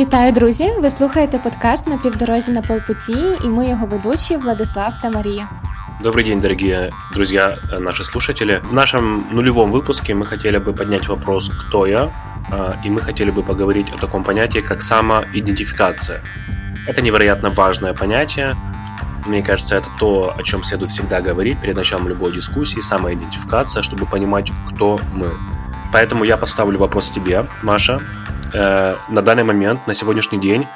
Вітаю, друзі! Ви слухаєте подкаст «На півдорозі на полпути» и мы его ведущие Владислав та Мария. Добрый день, дорогие друзья, наши слушатели. В нашем нулевом выпуске мы хотели бы поднять вопрос «Кто я?» и мы хотели бы поговорить о таком понятии, как самоидентификация. Это невероятно важное понятие. Мне кажется, это то, о чем следует всегда говорить перед началом любой дискуссии, самоидентификация, чтобы понимать, кто мы. Поэтому я поставлю вопрос тебе, Маша. На данный момент, на сегодняшний день,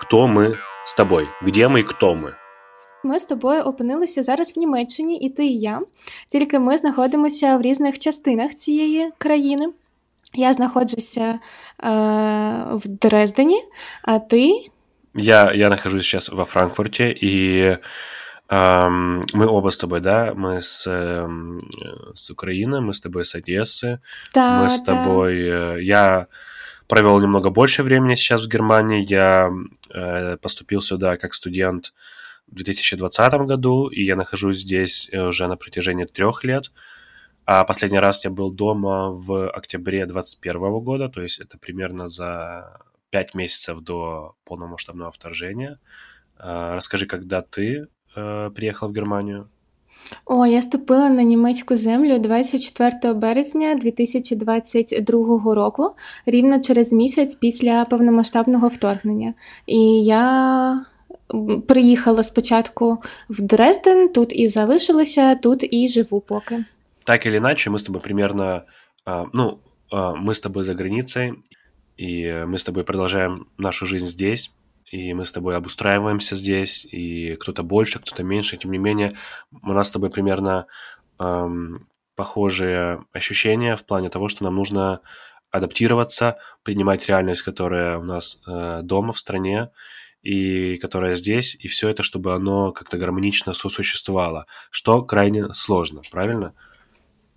кто мы с тобой? Где мы и кто мы? Ми з тобою опинилися зараз в Німеччині, і ти, і я. Тільки ми знаходимося в різних частинах цієї країни. Я знаходжуся в Дрездені, а ти? Я нахожусь сейчас во Франкфурте, и мы оба с тобой, да? Мы с Украины, мы с тобой с Одессы. Да, мы с тобой... Да. Я провел немного больше времени сейчас в Германии. Я поступил сюда как студент в 2020 году, и я нахожусь здесь уже на протяжении 3 лет. А последний раз я был дома в октябре 2021 года, то есть это примерно за 5 месяцев до полномасштабного вторжения. Расскажи, когда ты приехала в Германию? О, я ступила на німецьку землю 24 березня 2022 року, рівно через місяць після повномасштабного вторгнення. І я приїхала спочатку в Дрезден, тут і залишилася, тут і живу поки. Так или иначе, мы с тобой примерно, мы с тобой за границей, и мы с тобой продолжаем нашу жизнь здесь. И мы с тобой обустраиваемся здесь, и кто-то больше, кто-то меньше. Тем не менее, у нас с тобой примерно похожие ощущения в плане того, что нам нужно адаптироваться, принимать реальность, которая у нас дома, в стране, и которая здесь, и все это, чтобы оно как-то гармонично сосуществовало, что крайне сложно, правильно?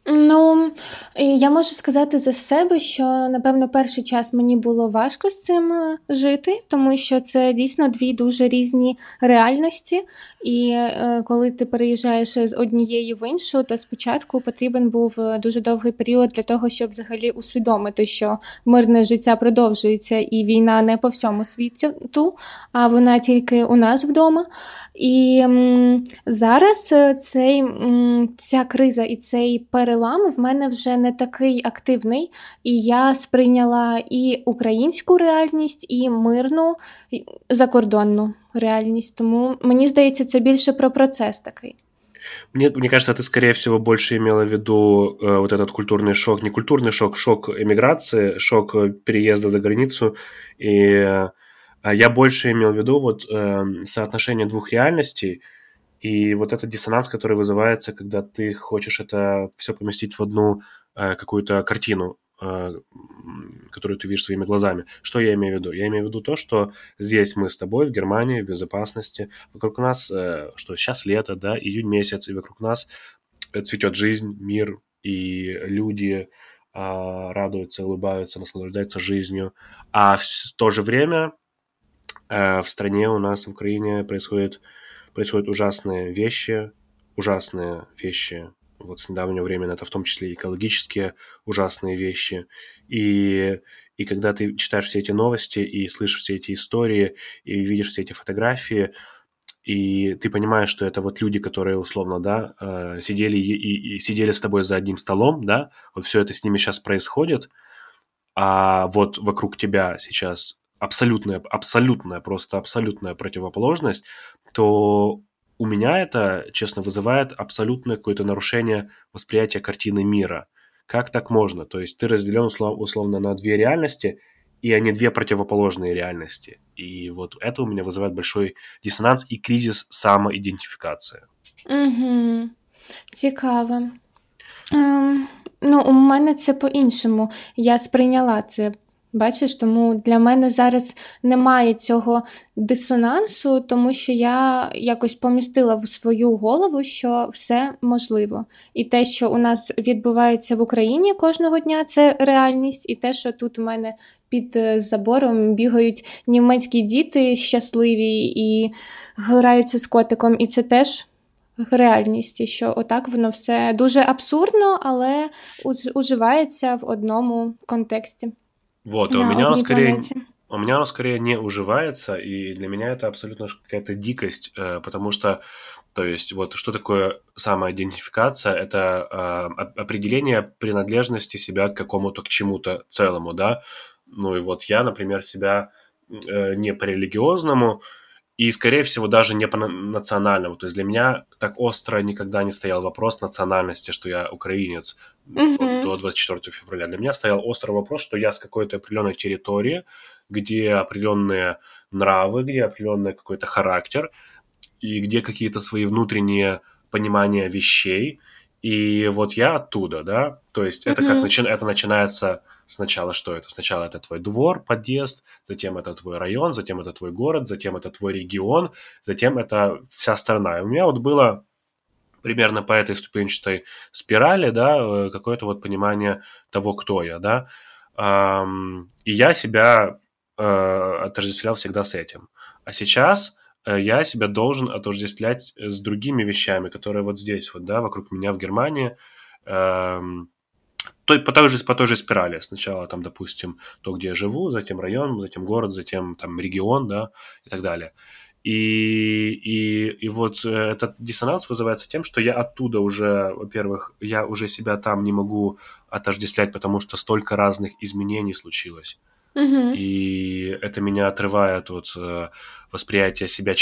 Ну, я можу сказати за себе, що, напевно, перший час мені було важко з цим жити, тому що це дійсно дві дуже різні реальності, і коли ти переїжджаєш з однієї в іншу, то спочатку потрібен був дуже довгий період для того, щоб взагалі усвідомити, що мирне життя продовжується і війна не по всьому світу, а вона тільки у нас вдома. І зараз ця криза і цей перелам в мене вже не такий активний, і я сприйняла і українську реальність, і мирну, і закордонну реальність. Тому, мені здається, це більше про процес такий. Мне кажется, ты, скорее всего, больше имела в виду вот этот культурный шок, не культурный шок, шок эмиграции, шок переезда за границу. И я больше имел в виду вот соотношение двух реальностей, и вот этот диссонанс, который вызывается, когда ты хочешь это все поместить в одну какую-то картину, которую ты видишь своими глазами. Что я имею в виду? Я имею в виду то, что здесь мы с тобой, в Германии, в безопасности. Вокруг нас, что сейчас лето, да, июнь месяц, и вокруг нас цветет жизнь, мир, и люди радуются, улыбаются, наслаждаются жизнью. А в то же время в стране у нас, в Украине, происходят ужасные вещи. Вот с недавнего времени это в том числе экологические ужасные вещи. И когда ты читаешь все эти новости и слышишь все эти истории, и видишь все эти фотографии, и ты понимаешь, что это вот люди, которые условно, да, сидели с тобой за одним столом, да, вот все это с ними сейчас происходит, а вот вокруг тебя сейчас абсолютная противоположность, то у меня это, честно, вызывает абсолютное какое-то нарушение восприятия картины мира. Как так можно? То есть ты разделен условно на две реальности, и они две противоположные реальности. И вот это у меня вызывает большой диссонанс и кризис самоидентификации. Угу. Цікаво. У мене це по-іншому. Я сприйняла це. Бачиш, тому для мене зараз немає цього дисонансу, тому що я якось помістила в свою голову, що все можливо. І те, що у нас відбувається в Україні кожного дня, це реальність. І те, що тут у мене під забором бігають німецькі діти щасливі і граються з котиком. І це теж реальність, що отак воно все дуже абсурдно, але уживається в одному контексті. Вот, а у меня скорее, У меня оно скорее не уживается, и для меня это абсолютно какая-то дикость, потому что, то есть, вот что такое самоидентификация? Это определение принадлежности себя к какому-то, к чему-то целому, да? Ну и вот я, например, себя не по-религиозному и, скорее всего, даже не по-национальному. То есть для меня так остро никогда не стоял вопрос национальности, что я украинец до 24 февраля. Для меня стоял острый вопрос, что я с какой-то определенной территории, где определенные нравы, где определенный какой-то характер, и где какие-то свои внутренние понимания вещей. И вот я оттуда, да, то есть это как это начинается сначала, что это? Сначала это твой двор, подъезд, затем это твой район, затем это твой город, затем это твой регион, затем это вся страна. И у меня вот было примерно по этой ступенчатой спирали, да, какое-то вот понимание того, кто я, да. И я себя отождествлял всегда с этим. А сейчас я себя должен отождествлять с другими вещами, которые вот здесь, вот, да, вокруг меня в Германии, по той же спирали. Сначала там, допустим, то, где я живу, затем район, затем город, затем там регион, да, и так далее. И вот этот диссонанс вызывается тем, что я оттуда уже, во-первых, я уже себя там не могу отождествлять, потому что столько разных изменений случилось. И это меня отрывает от восприятия себя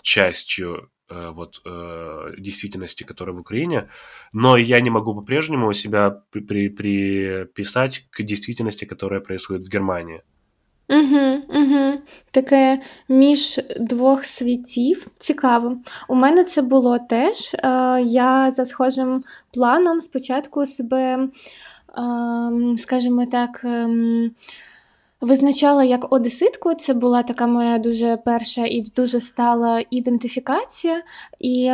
частью действительности, которая в Украине, но я не могу по-прежнему себя приписать к действительности, которая происходит в Германии. Таке між двох світів. Цікаво. У мене це було теж. Я за схожим планом спочатку себе, скажімо так, визначала як одеситку, це була така моя дуже перша і дуже стала ідентифікація, і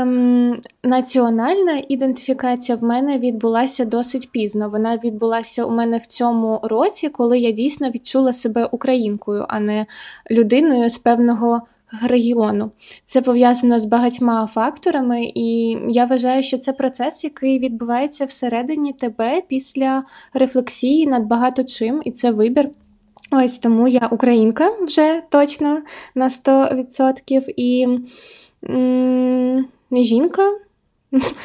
національна ідентифікація в мене відбулася досить пізно. Вона відбулася у мене в цьому році, коли я дійсно відчула себе українкою, а не людиною з певного регіону. Це пов'язано з багатьма факторами, і я вважаю, що це процес, який відбувається всередині тебе після рефлексії над багато чим, і це вибір. Ось тому я українка вже точно на 100%, і жінка,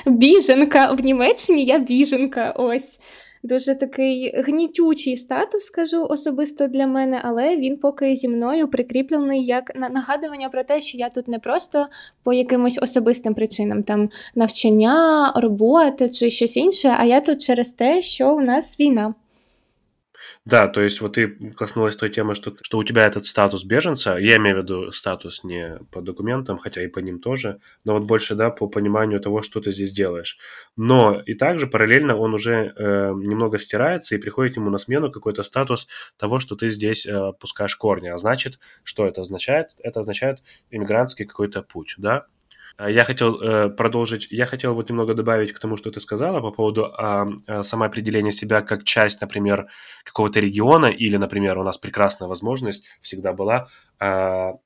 біженка в Німеччині, я біженка, ось. Дуже такий гнітючий статус, скажу, особисто для мене, але він поки зі мною прикріплений як нагадування про те, що я тут не просто по якимось особистим причинам, там навчання, робота чи щось інше, а я тут через те, що у нас війна. Да, то есть вот ты коснулась той темы, что у тебя этот статус беженца, я имею в виду статус не по документам, хотя и по ним тоже, но вот больше, да, по пониманию того, что ты здесь делаешь. Но и также параллельно он уже немного стирается, и приходит ему на смену какой-то статус того, что ты здесь пускаешь корни. А значит, что это означает? Это означает иммигрантский какой-то путь, да? Я хотел продолжить, я хотел вот немного добавить к тому, что ты сказала по поводу самоопределения себя как часть, например, какого-то региона или, например, у нас прекрасная возможность всегда была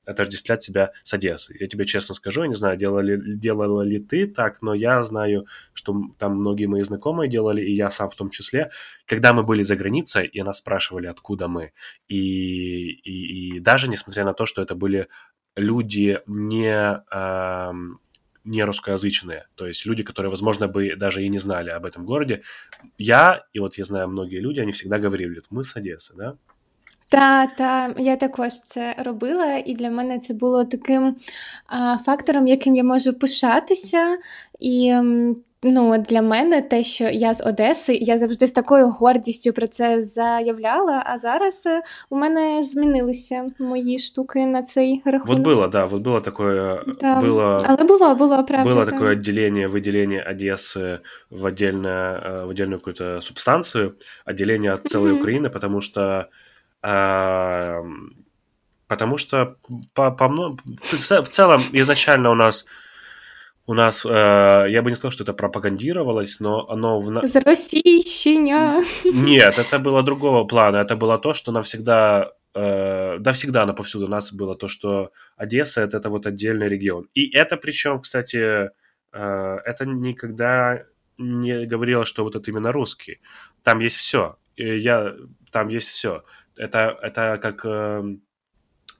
отождествлять себя с Одессой. Я тебе честно скажу, я не знаю, делала ли ты так, но я знаю, что там многие мои знакомые делали, и я сам в том числе. Когда мы были за границей, и нас спрашивали, откуда мы, и даже несмотря на то, что это были люди не русскоязычные, то есть люди, которые, возможно, бы даже и не знали об этом городе. Я знаю, многие люди, они всегда говорили, мы с Одессы, да? Та, я також це робила, і для мене це було таким фактором, яким я можу пишатися, і для мене те, що я з Одеси, я завжди з такою гордістю про це заявляла, а зараз у мене змінилися мої штуки на цей рахунок. Было такое выделение Одессы в отдельную какую-то субстанцию, отделение от целой Украины, потому что в целом изначально у нас, я бы не сказал, что это пропагандировалось, но оно... Заросійщення! Нет, это было другого плана. Это было то, что навсегда... Да, всегда, но повсюду у нас было то, что Одесса – это вот отдельный регион. И это причем, кстати, это никогда не говорило, что вот это именно русские. Там есть все. Я там есть все. Это как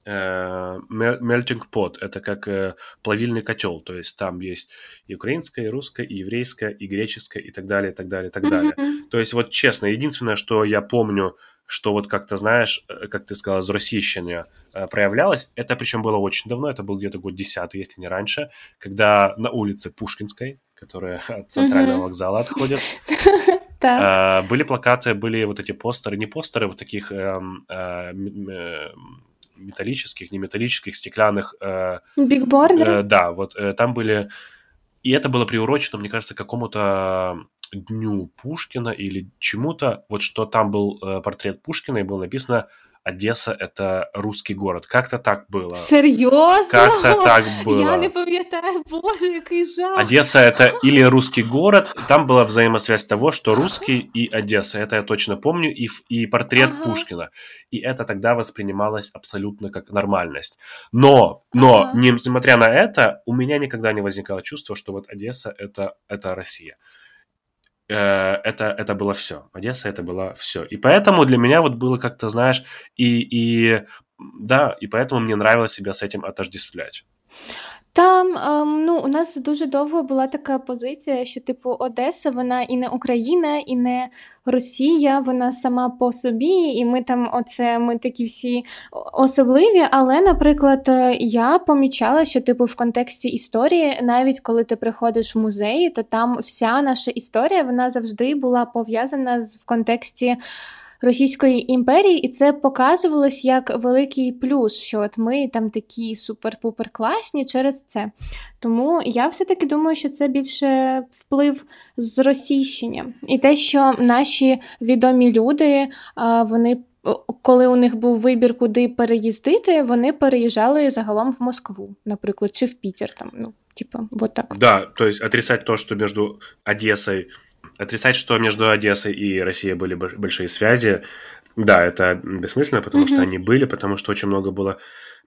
melting pot, это как плавильный котел, то есть там есть и украинская, и русская, и еврейская, и греческая, и так далее, и так далее, и так далее. Mm-hmm. То есть вот честно, единственное, что я помню, что вот как-то, знаешь, как ты сказала, зросійщення проявлялось, это причем было очень давно, это был где-то год 10-й, если не раньше, когда на улице Пушкинской, которая от центрального mm-hmm. вокзала отходит, были плакаты, были вот эти постеры, не постеры, вот таких металлических, неметаллических, стеклянных... Бигбордеры? Да, вот там были... И это было приурочено, мне кажется, к какому-то дню Пушкина или чему-то, вот что там был портрет Пушкина, и было написано «Одесса – это русский город». Как-то так было. Серьезно? Как-то так было. Я не пам'ятаю, боже, який жах. Одесса – это или русский город, там была взаимосвязь того, что русский и Одесса, это я точно помню, и портрет Пушкина. И это тогда воспринималось абсолютно как нормальность. Но несмотря на это, у меня никогда не возникало чувства, что вот Одесса – это Россия. Это было все. Одесса это было все. И поэтому для меня вот было как-то, знаешь, и поэтому мне нравилось себя с этим отождествлять. Там, у нас дуже довго була така позиція, що, Одеса, вона і не Україна, і не Росія, вона сама по собі, і ми такі всі особливі, але, наприклад, я помічала, що, в контексті історії, навіть коли ти приходиш в музеї, то там вся наша історія, вона завжди була пов'язана в контексті Російської імперії, і це показувалось як великий плюс, що от ми там такі супер-пупер класні через це. Тому я все-таки думаю, що це більше вплив з російщення. І те, що наші відомі люди, вони, коли у них був вибір, куди переїздити, вони переїжджали загалом в Москву, наприклад, чи в Пітер, там, вот так. Да, то есть отрицать то, что между Одессой Отрицать, что между Одессой и Россией были большие связи, да, это бессмысленно, потому что они были, потому что очень много было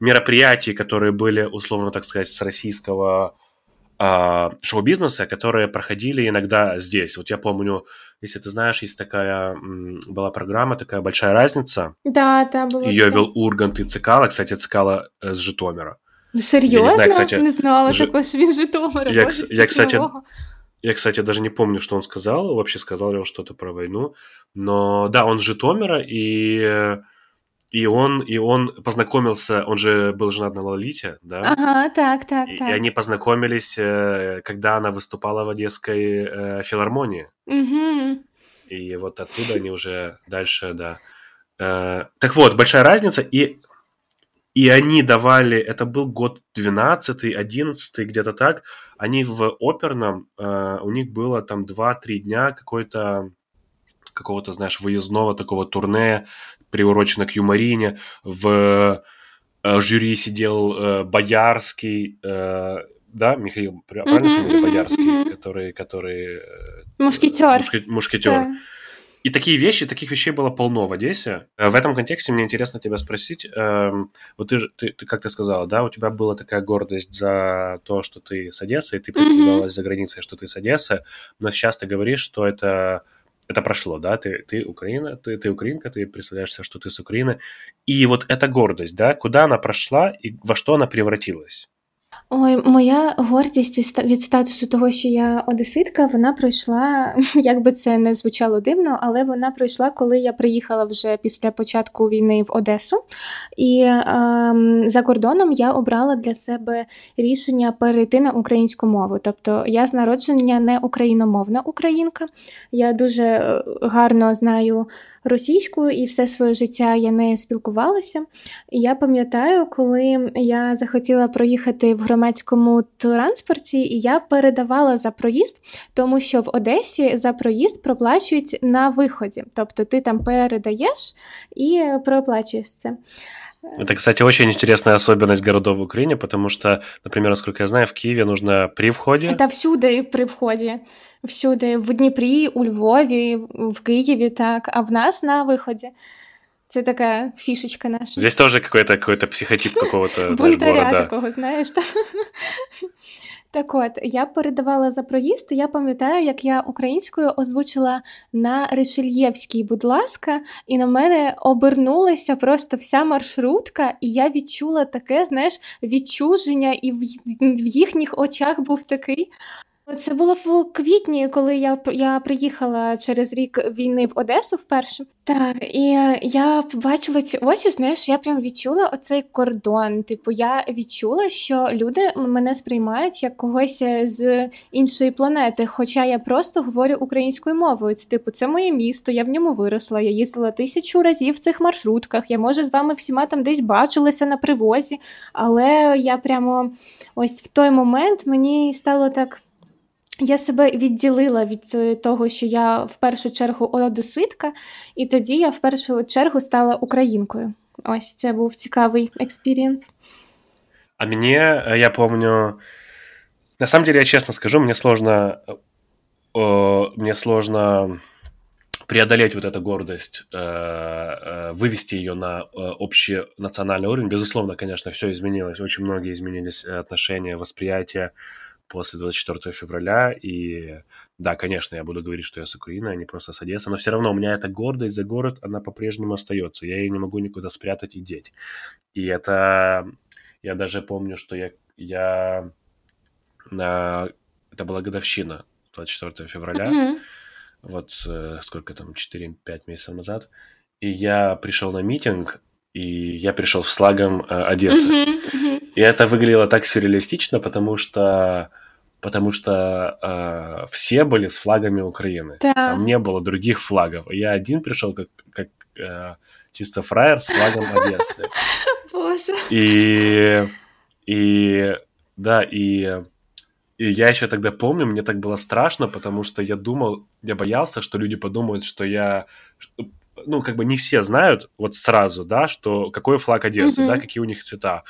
мероприятий, которые были, условно так сказать, с российского шоу-бизнеса, которые проходили иногда здесь. Вот я помню, если ты знаешь, есть такая была программа, такая большая разница. Да, была. Ее вел Ургант и Цыкало, кстати, Цыкало с Житомира. Серьезно? Я не знаю, кстати, не знала такого, что он с Житомира. Я, кстати, даже не помню, что он сказал, вообще сказал ли он что-то про войну, но да, он с Житомира, и он познакомился, он же был женат на Лолите, да? Ага, так. И они познакомились, когда она выступала в Одесской филармонии. Угу. И вот оттуда они уже дальше, да. Так вот, большая разница, и они давали, это был год 12-й, 11-й, где-то так, они в оперном, у них было там 2-3 дня какого-то, знаешь, выездного такого турне, приурочено к юморине, в жюри сидел Боярский, да, Михаил, правильно фамилия? Боярский, который... Мушкетер. Мушкетер. Да. И таких вещей было полно в Одессе. В этом контексте мне интересно тебя спросить. Вот ты как ты сказала, да, у тебя была такая гордость за то, что ты с Одессы, и ты представлялась за границей, что ты с Одессы, но сейчас ты говоришь, что это прошло, да, ты Украина, ты украинка, ты представляешься, что ты с Украины. И вот эта гордость, да, куда она прошла и во что она превратилась? Ой, моя гордість від статусу того, що я одеситка, вона пройшла, як би це не звучало дивно, але вона пройшла, коли я приїхала вже після початку війни в Одесу. І за кордоном я обрала для себе рішення перейти на українську мову. Тобто я з народження не україномовна українка, я дуже гарно знаю російську і все своє життя я нею спілкувалася. І я пам'ятаю, коли я захотіла проїхати в громадському транспорті, і я передавала за проїзд, тому що в Одесі за проїзд проплачують на виході. Тобто ти там передаєш і проплачуєш це. Это, кстати, очень интересная особенность городов в Украине, потому что, например, насколько я знаю, в Киеве нужно при входе... Это всюди при входе. Всюди. В Днепре, у Львове, в Киеве, так. А в нас на выходе. Это такая фишечка наша. Здесь тоже какой-то психотип какого-то, знаешь, города. Бунтаря такого, знаешь, да. Так от, я передавала за проїзд, я пам'ятаю, як я українською озвучила на Ришельєвській, будь ласка, і на мене обернулася просто вся маршрутка, і я відчула таке, знаєш, відчуження, і в їхніх очах був такий... Це було в квітні, коли я приїхала через рік війни в Одесу вперше. Так, і я побачила ці очі, знаєш, я прям відчула оцей кордон. Типу, я відчула, що люди мене сприймають як когось з іншої планети, хоча я просто говорю українською мовою. Це, типу, це моє місто, я в ньому виросла, я їздила 1000 разів в цих маршрутках, я, може, з вами всіма там десь бачилася на привозі, але я прямо ось в той момент мені стало так... Я себе відділила від того, що я в першу чергу одеситка, і тоді я в першу чергу стала українкою. Ось, це був цікавий експірієнс. А мне, я помню... На самом деле, я честно скажу, мне сложно преодолеть вот эту гордость, вывести ее на общий национальный уровень. Безусловно, конечно, все изменилось, очень многие изменились отношения, восприятия после 24 февраля, и да, конечно, я буду говорить, что я с Украины, а не просто с Одессы, но все равно у меня эта гордость за город, она по-прежнему остается, я ее не могу никуда спрятать и деть. И это, я даже помню, что это была годовщина 24 февраля, mm-hmm. вот сколько там, 4-5 месяцев назад, и я пришел на митинг, и я пришел с флагом Одессы. Mm-hmm, mm-hmm. И это выглядело так сюрреалистично, потому что все были с флагами Украины. Да. Там не было других флагов. Я один пришел как чисто фраер с флагом Одессы. Боже. И я еще тогда помню, мне так было страшно, потому что я боялся, что люди подумают, что я... Ну, как бы не все знают вот сразу, да, что какой флаг Одессы, mm-hmm. да, какие у них цвета.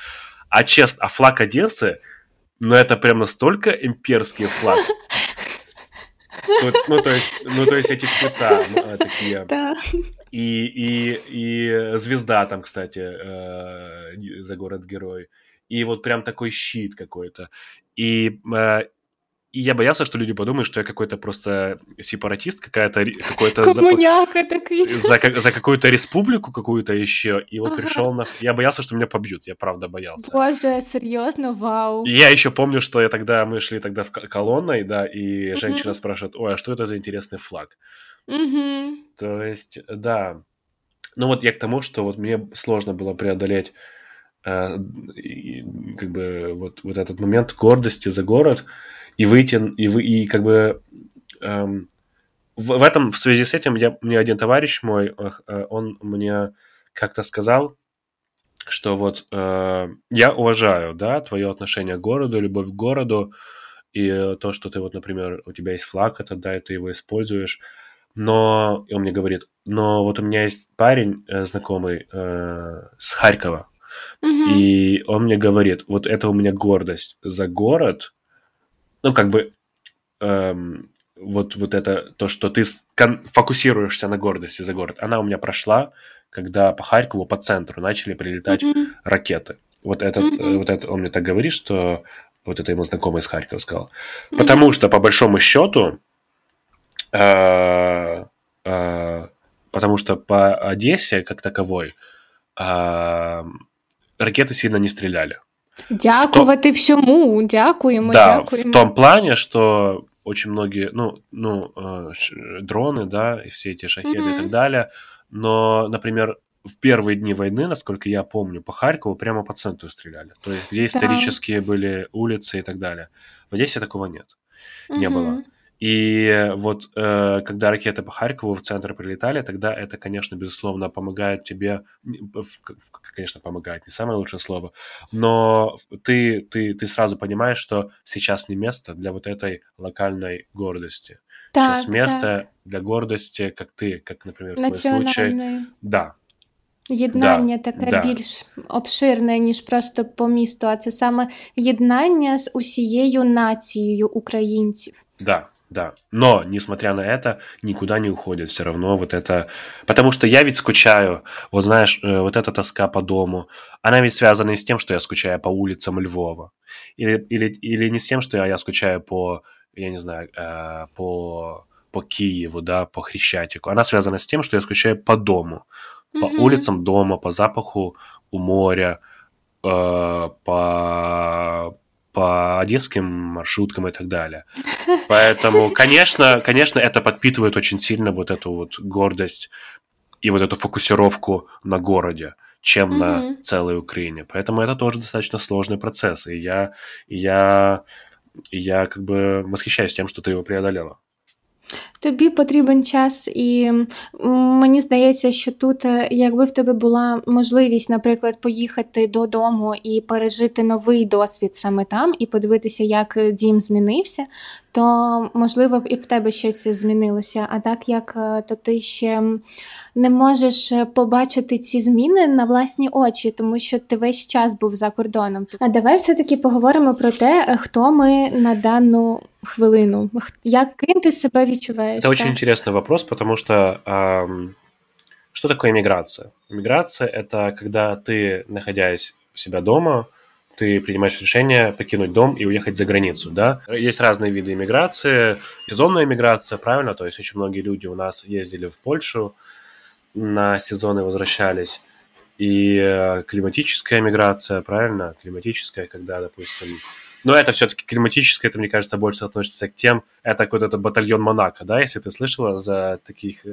А честно, флаг Одессы, ну, это прям настолько имперский флаг. То есть эти цвета такие. И звезда там, кстати, за город-герой. И вот прям такой щит какой-то. И я боялся, что люди подумают, что я какой-то просто сепаратист, за какую-то республику какую-то еще. И вот пришел на... Я боялся, что меня побьют, я правда боялся. Боже, серьезно? Вау. И я еще помню, что мы шли тогда в колонной, да, и женщина спрашивает, ой, а что это за интересный флаг? То есть, да. Ну вот я к тому, что вот мне сложно было преодолеть как бы вот этот момент гордости за город, и выйти, и как бы в связи с этим мне один товарищ мой, он мне как-то сказал, что вот я уважаю, да, твое отношение к городу, любовь к городу, и то, что ты вот, например, у тебя есть флаг, это да, и ты его используешь, но, и он мне говорит, но вот у меня есть парень знакомый с Харькова, mm-hmm. и он мне говорит, вот это у меня гордость за город. Ну, как бы, вот это, то, что ты фокусируешься на гордости за город, она у меня прошла, когда по Харькову, по центру начали прилетать mm-hmm. ракеты. Вот это он мне так говорит, что вот это ему знакомый из Харькова сказал. Mm-hmm. Потому что, по большому счету, потому что по Одессе, как таковой, ракеты сильно не стреляли. Дякувати всьому, дякуємо, да, дякуємо. В том плане, что очень многие, дроны, да, и все эти шахеды mm-hmm. и так далее, но, например, в первые дни войны, насколько я помню, по Харькову прямо по центру стреляли, то есть где исторические были улицы и так далее. В Одессе такого нет, не mm-hmm. было. И вот когда ракеты по Харькову в центр прилетали, тогда это, конечно, безусловно, помогает тебе, конечно, помогает, не самое лучшее слово, но ты сразу понимаешь, что сейчас не место для вот этой локальной гордости. Так, сейчас место для гордости, как ты, как, например, в твоем случае. Да. Єднання таке більш обширне, ніж просто по місту, а це саме єднання з усією нацією українців. Да. Да, но, несмотря на это, никуда не уходит все равно вот это... Потому что я ведь скучаю, вот знаешь, вот эта тоска по дому, она ведь связана и с тем, что я скучаю по улицам Львова. Или не с тем, что я скучаю по, я не знаю, по Киеву, да, по Крещатику. Она связана с тем, что я скучаю по дому, по улицам дома, по запаху у моря, по одесским маршруткам и так далее. Поэтому, конечно, это подпитывает очень сильно вот эту вот гордость и вот эту фокусировку на городе, чем на целой Украине. Поэтому это тоже достаточно сложный процесс. И я как бы восхищаюсь тем, что ты его преодолела. Тобі потрібен час, і мені здається, що тут, якби в тебе була можливість, наприклад, поїхати додому і пережити новий досвід саме там, і подивитися, як дім змінився, то, можливо, і в тебе щось змінилося. А так, як то ти ще не можеш побачити ці зміни на власні очі, тому що ти весь час був за кордоном. А давай все-таки поговоримо про те, хто ми на дану хвилину. Кем ты себя відчуваєш? Это очень интересный вопрос, потому что что такое миграция? Миграция – это когда ты, находясь у себя дома, ты принимаешь решение покинуть дом и уехать за границу, да? Есть разные виды миграции. Сезонная миграция, правильно? То есть очень многие люди у нас ездили в Польшу на сезоны, возвращались. И климатическая миграция, правильно? Климатическая, когда, допустим... Но это все-таки климатическое, это, мне кажется, больше относится к тем, это какой-то батальон Монако, да, если ты слышала за таких,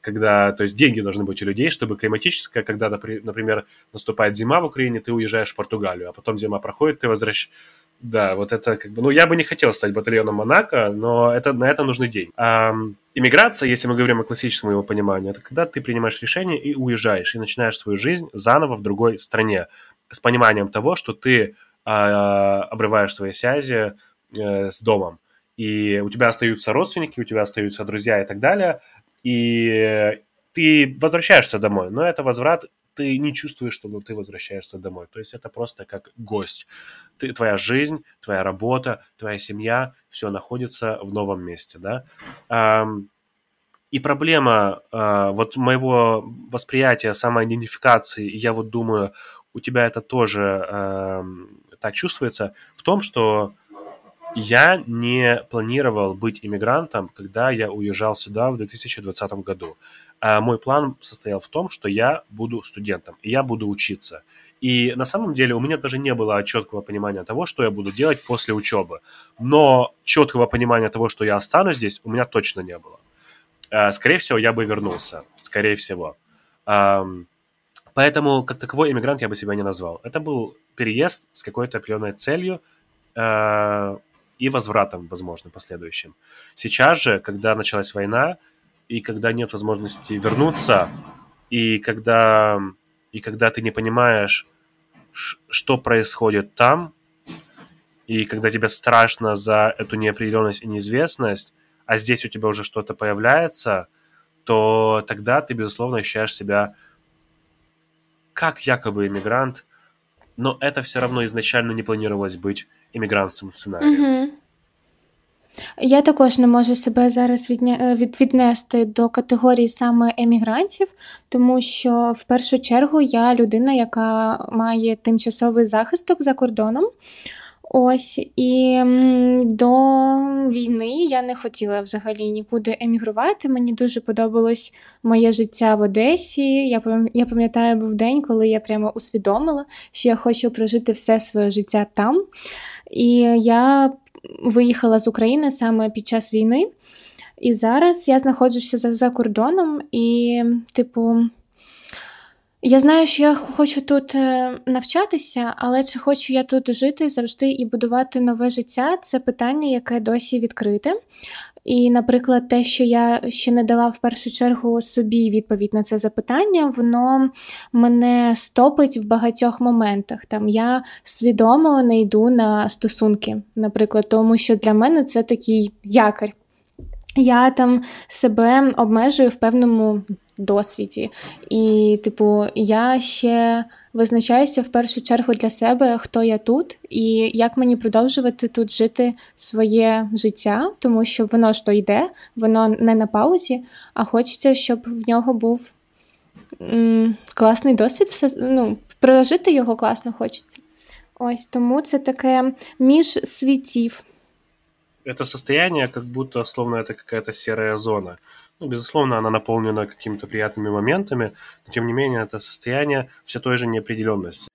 когда, то есть деньги должны быть у людей, чтобы климатическое, когда, например, наступает зима в Украине, ты уезжаешь в Португалию, а потом зима проходит, ты возвращаешься, да, вот это как бы, ну, я бы не хотел стать батальоном Монако, но это, на это нужны деньги. Иммиграция, если мы говорим о классическом его понимании, это когда ты принимаешь решение и уезжаешь, и начинаешь свою жизнь заново в другой стране, с пониманием того, что ты обрываешь свои связи с домом, и у тебя остаются родственники, у тебя остаются друзья и так далее, и ты возвращаешься домой, но это возврат, ты не чувствуешь, что ты возвращаешься домой, то есть это просто как гость. Твоя жизнь, твоя работа, твоя семья, все находится в новом месте, да. И проблема вот моего восприятия, самоидентификации, я вот думаю, у тебя это тоже так чувствуется, в том, что я не планировал быть иммигрантом, когда я уезжал сюда в 2020 году. А мой план состоял в том, что я буду студентом, и я буду учиться. И на самом деле у меня даже не было четкого понимания того, что я буду делать после учебы. Но четкого понимания того, что я останусь здесь, у меня точно не было. Скорее всего, я бы вернулся. Скорее всего. Поэтому, как таковой, иммигрант я бы себя не назвал. Это был переезд с какой-то определенной целью и возвратом, возможно, последующим. Сейчас же, когда началась война, и когда нет возможности вернуться, и когда ты не понимаешь, что происходит там, и когда тебе страшно за эту неопределенность и неизвестность, а здесь у тебя уже что-то появляется, то тогда ты, безусловно, ощущаешь себя... как якобы иммигрант, но это все равно изначально не планировалось быть иммигрантским сценарием. Угу. Я також не можу себе зараз віднести до категорії саме емігрантів, тому що в першу чергу я людина, яка має тимчасовий захисток за кордоном. Ось, і до війни я не хотіла взагалі нікуди емігрувати, мені дуже подобалось моє життя в Одесі, я пам'ятаю, був день, коли я прямо усвідомила, що я хочу прожити все своє життя там, і я виїхала з України саме під час війни, і зараз я знаходжуся за кордоном, і, типу... Я знаю, що я хочу тут навчатися, але чи хочу я тут жити завжди і будувати нове життя – це питання, яке досі відкрите. І, наприклад, те, що я ще не дала в першу чергу собі відповідь на це запитання, воно мене стопить в багатьох моментах. Там я свідомо не йду на стосунки, наприклад, тому що для мене це такий якір. Я там себе обмежую в певному досвіді. І, типу, я ще визначаюся в першу чергу для себе, хто я тут і як мені продовжувати тут жити своє життя, тому що воно ж то йде, воно не на паузі, а хочеться, щоб в нього був класний досвід, все, ну, прожити його класно хочеться. Ось, тому це таке між світів. Это состояние, как будто, словно, это какая-то серая зона. Ну, безусловно, она наполнена какими-то приятными моментами, но, тем не менее, это состояние все той же неопределенности.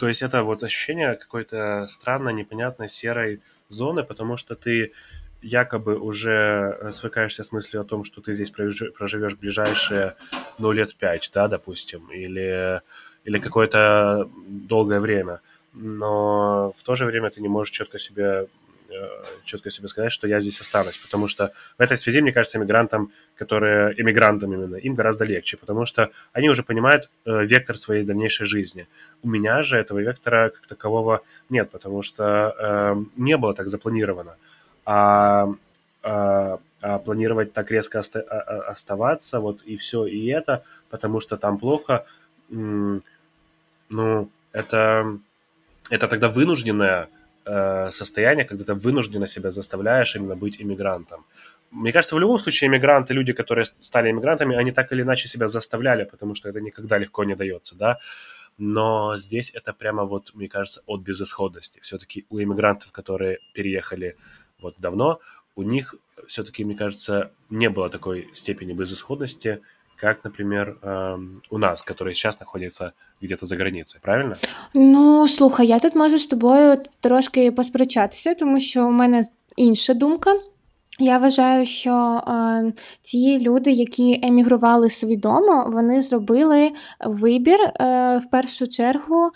То есть это вот ощущение какой-то странной, непонятной серой зоны, потому что ты якобы уже свыкаешься с мыслью о том, что ты здесь проживешь ближайшие, ну, лет 5, да, допустим, или какое-то долгое время. Но в то же время ты не можешь четко себе сказать, что я здесь останусь, потому что в этой связи, мне кажется, иммигрантам именно, им гораздо легче, потому что они уже понимают вектор своей дальнейшей жизни. У меня же этого вектора как такового нет, потому что не было так запланировано. А планировать так резко оставаться, вот и все, и это, потому что там плохо, ну, это тогда вынужденное состояние, когда ты вынужденно себя заставляешь именно быть иммигрантом. Мне кажется, в любом случае иммигранты, люди, которые стали иммигрантами, они так или иначе себя заставляли, потому что это никогда легко не дается, да. Но здесь это прямо вот, мне кажется, от безысходности. Все-таки у иммигрантов, которые переехали вот давно, у них все-таки, мне кажется, не было такой степени безысходности, как, например, у нас, которые сейчас находятся где-то за границей, правильно? Ну, слухай, я тут можу з тобою трошки посперечатися, тому що у мене інша думка. Я вважаю, що ті люди, які емігрували свідомо, вони зробили вибір в першу чергу,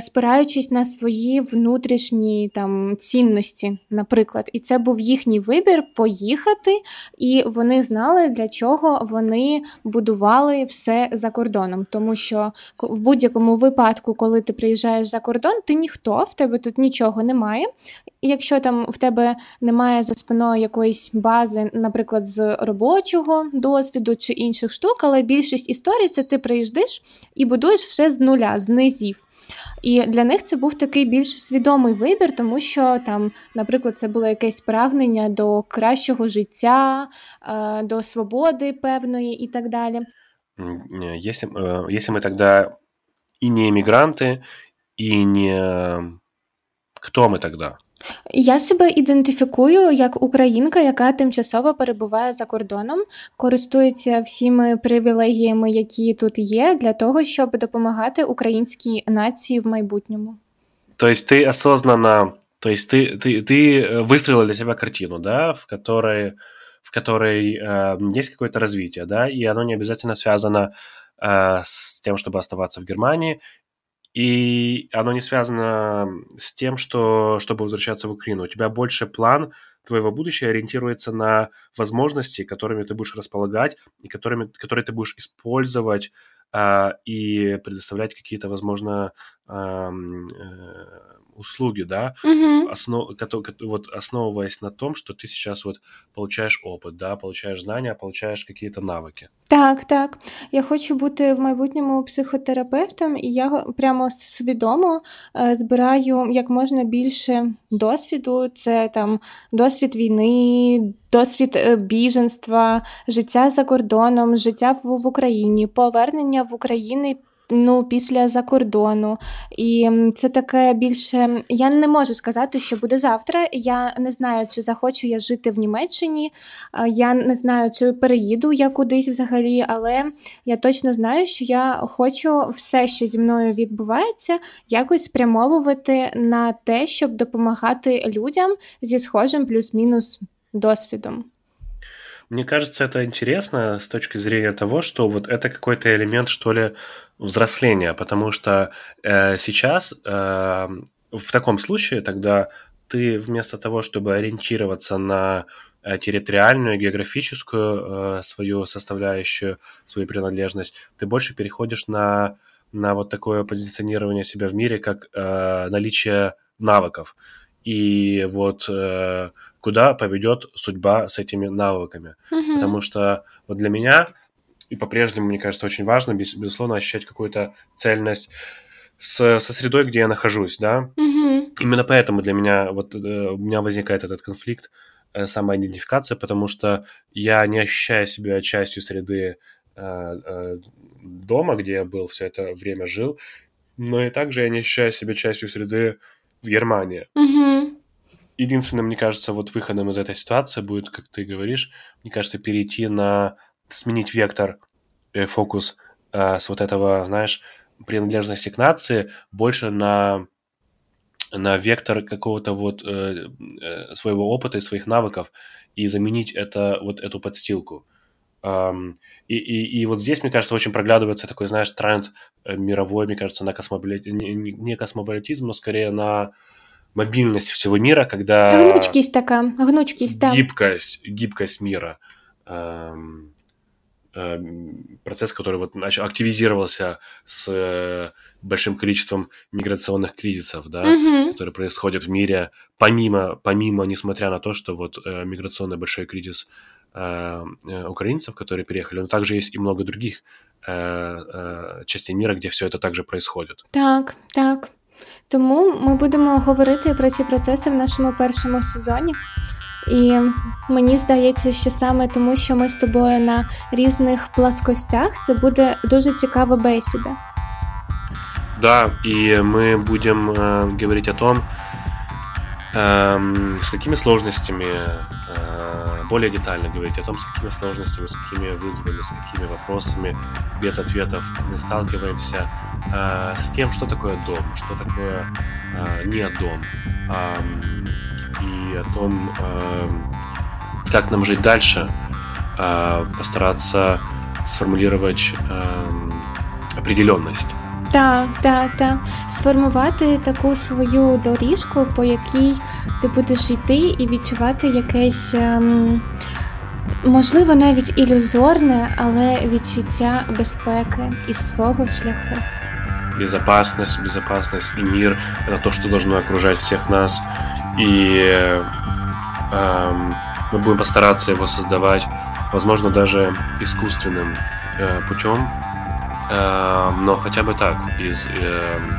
спираючись на свої внутрішні там цінності, наприклад. І це був їхній вибір поїхати, і вони знали, для чого вони будували все за кордоном. Тому що в будь-якому випадку, коли ти приїжджаєш за кордон, ти ніхто, в тебе тут нічого немає. І якщо там в тебе немає за спиною якоїсь бази, наприклад, з робочого досвіду чи інших штук, але більшість історій – це ти приїздиш і будуєш все з нуля, з низів. І для них це був такий більш свідомий вибір, тому що там, наприклад, це було якесь прагнення до кращого життя, до свободи певної і так далі. Якщо ми тоді і не емігранти, і не... Хто ми тоді? Я себе ідентифікую як українка, яка тимчасово перебуває за кордоном, користується всіми привілегіями, які тут є, для того, щоб допомагати українській нації в майбутньому. Тобто ти осознанно, тобто ти вистрілила для себе картину, да, в которой є якесь розвиття, да, і воно не обов'язково зв'язано з тим, щоб залишатися в Германії. И оно не связано с тем, что, чтобы возвращаться в Украину. У тебя больше план твоего будущего ориентируется на возможности, которыми ты будешь располагать, и которые ты будешь использовать и предоставлять какие-то, возможно, услуги, да, mm-hmm. Основываясь на том, что ты сейчас вот получаешь опыт, да, получаешь знания, получаєш какие-то навыки. Так. Я хочу бути в майбутньому психотерапевтом, і я прямо свідомо збираю як можна більше досвіду. Це там досвід війни, досвід біженства, життя за кордоном, життя в Україні, повернення в Україну, ну, після закордону. І це таке більше... Я не можу сказати, що буде завтра. Я не знаю, чи захочу я жити в Німеччині. Я не знаю, чи переїду я кудись взагалі. Але я точно знаю, що я хочу все, що зі мною відбувається, якось спрямовувати на те, щоб допомагати людям зі схожим плюс-мінус досвідом. Мне кажется, это интересно с точки зрения того, что вот это какой-то элемент, что ли, взросления, потому что сейчас в таком случае тогда ты вместо того, чтобы ориентироваться на территориальную, географическую свою составляющую, свою принадлежность, ты больше переходишь на вот такое позиционирование себя в мире, как наличие навыков. И вот куда поведет судьба с этими навыками. Угу. Потому что вот для меня и по-прежнему, мне кажется, очень важно, безусловно, ощущать какую-то цельность со средой, где я нахожусь, да. Mm-hmm. Именно поэтому для меня, вот у меня возникает этот конфликт, самоидентификация, потому что я не ощущаю себя частью среды дома, где я был, все это время жил, но и также я не ощущаю себя частью среды в Германии. Mm-hmm. Единственным, мне кажется, вот выходом из этой ситуации будет, как ты говоришь, мне кажется, перейти на... сменить вектор, фокус с вот этого, знаешь, принадлежности к нации больше на вектор какого-то вот своего опыта и своих навыков и заменить это, вот эту подстилку. И вот здесь, мне кажется, очень проглядывается такой, знаешь, тренд мировой, мне кажется, на не космополитизм, но скорее на мобильность всего мира, когда... Гнучкість така, гнучкість, да. Гибкость мира. Процесс, который вот активизировался с большим количеством миграционных кризисов, да, mm-hmm. которые происходят в мире, помимо, несмотря на то, что вот миграционный большой кризис украинцев, которые переехали, но также есть и много других частей мира, где все это также происходит. Так, так. Тому ми будемо говорити про ці процеси в нашому першому сезоні. І мені здається, що саме тому, що ми з тобою на різних плоскостях, це буде дуже цікава бесіда. Да, і ми будемо говорити о том, с какими сложностями, более детально говорить о том, с какими сложностями, с какими вызовами, с какими вопросами без ответов мы сталкиваемся, с тем, что такое дом, что такое не дом, и о том, как нам жить дальше, постараться сформулировать определенность. Так. Сформувати таку свою доріжку, по якій ти будеш йти і відчувати якесь, можливо, навіть ілюзорне, але відчуття безпеки із свого шляху. Безопасность и мир – это то, что должно окружать всех нас. И мы будем постараться его создавать, возможно, даже искусственным путем. Но хотя бы так, из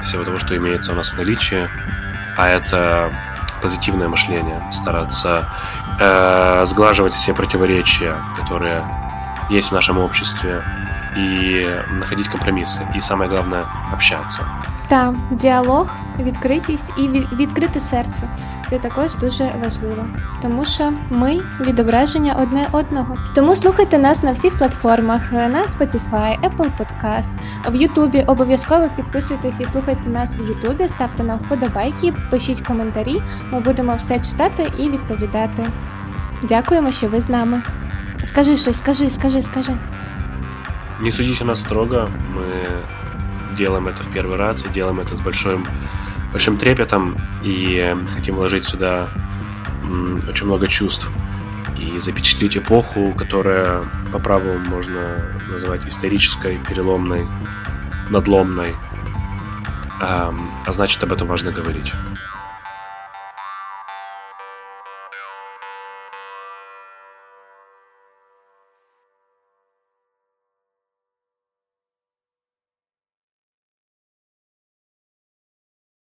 всего того, что имеется у нас в наличии, а это позитивное мышление, стараться сглаживать все противоречия, которые есть в нашем обществе, и находить компромиссы, и самое главное, общаться. Так, діалог, відкритість і відкрите серце – це також дуже важливо, тому що ми – відображення одне одного. Тому слухайте нас на всіх платформах, на Spotify, Apple Podcast, в YouTube. Обов'язково підписуйтесь і слухайте нас в YouTube, ставте нам вподобайки, пишіть коментарі, ми будемо все читати і відповідати. Дякуємо, що ви з нами. Скажи щось, скажи. Не судите нас строго, мы делаем это в первый раз и делаем это с большим трепетом и хотим вложить сюда очень много чувств и запечатлеть эпоху, которая по праву можно называть исторической, переломной, надломной, а значит, об этом важно говорить.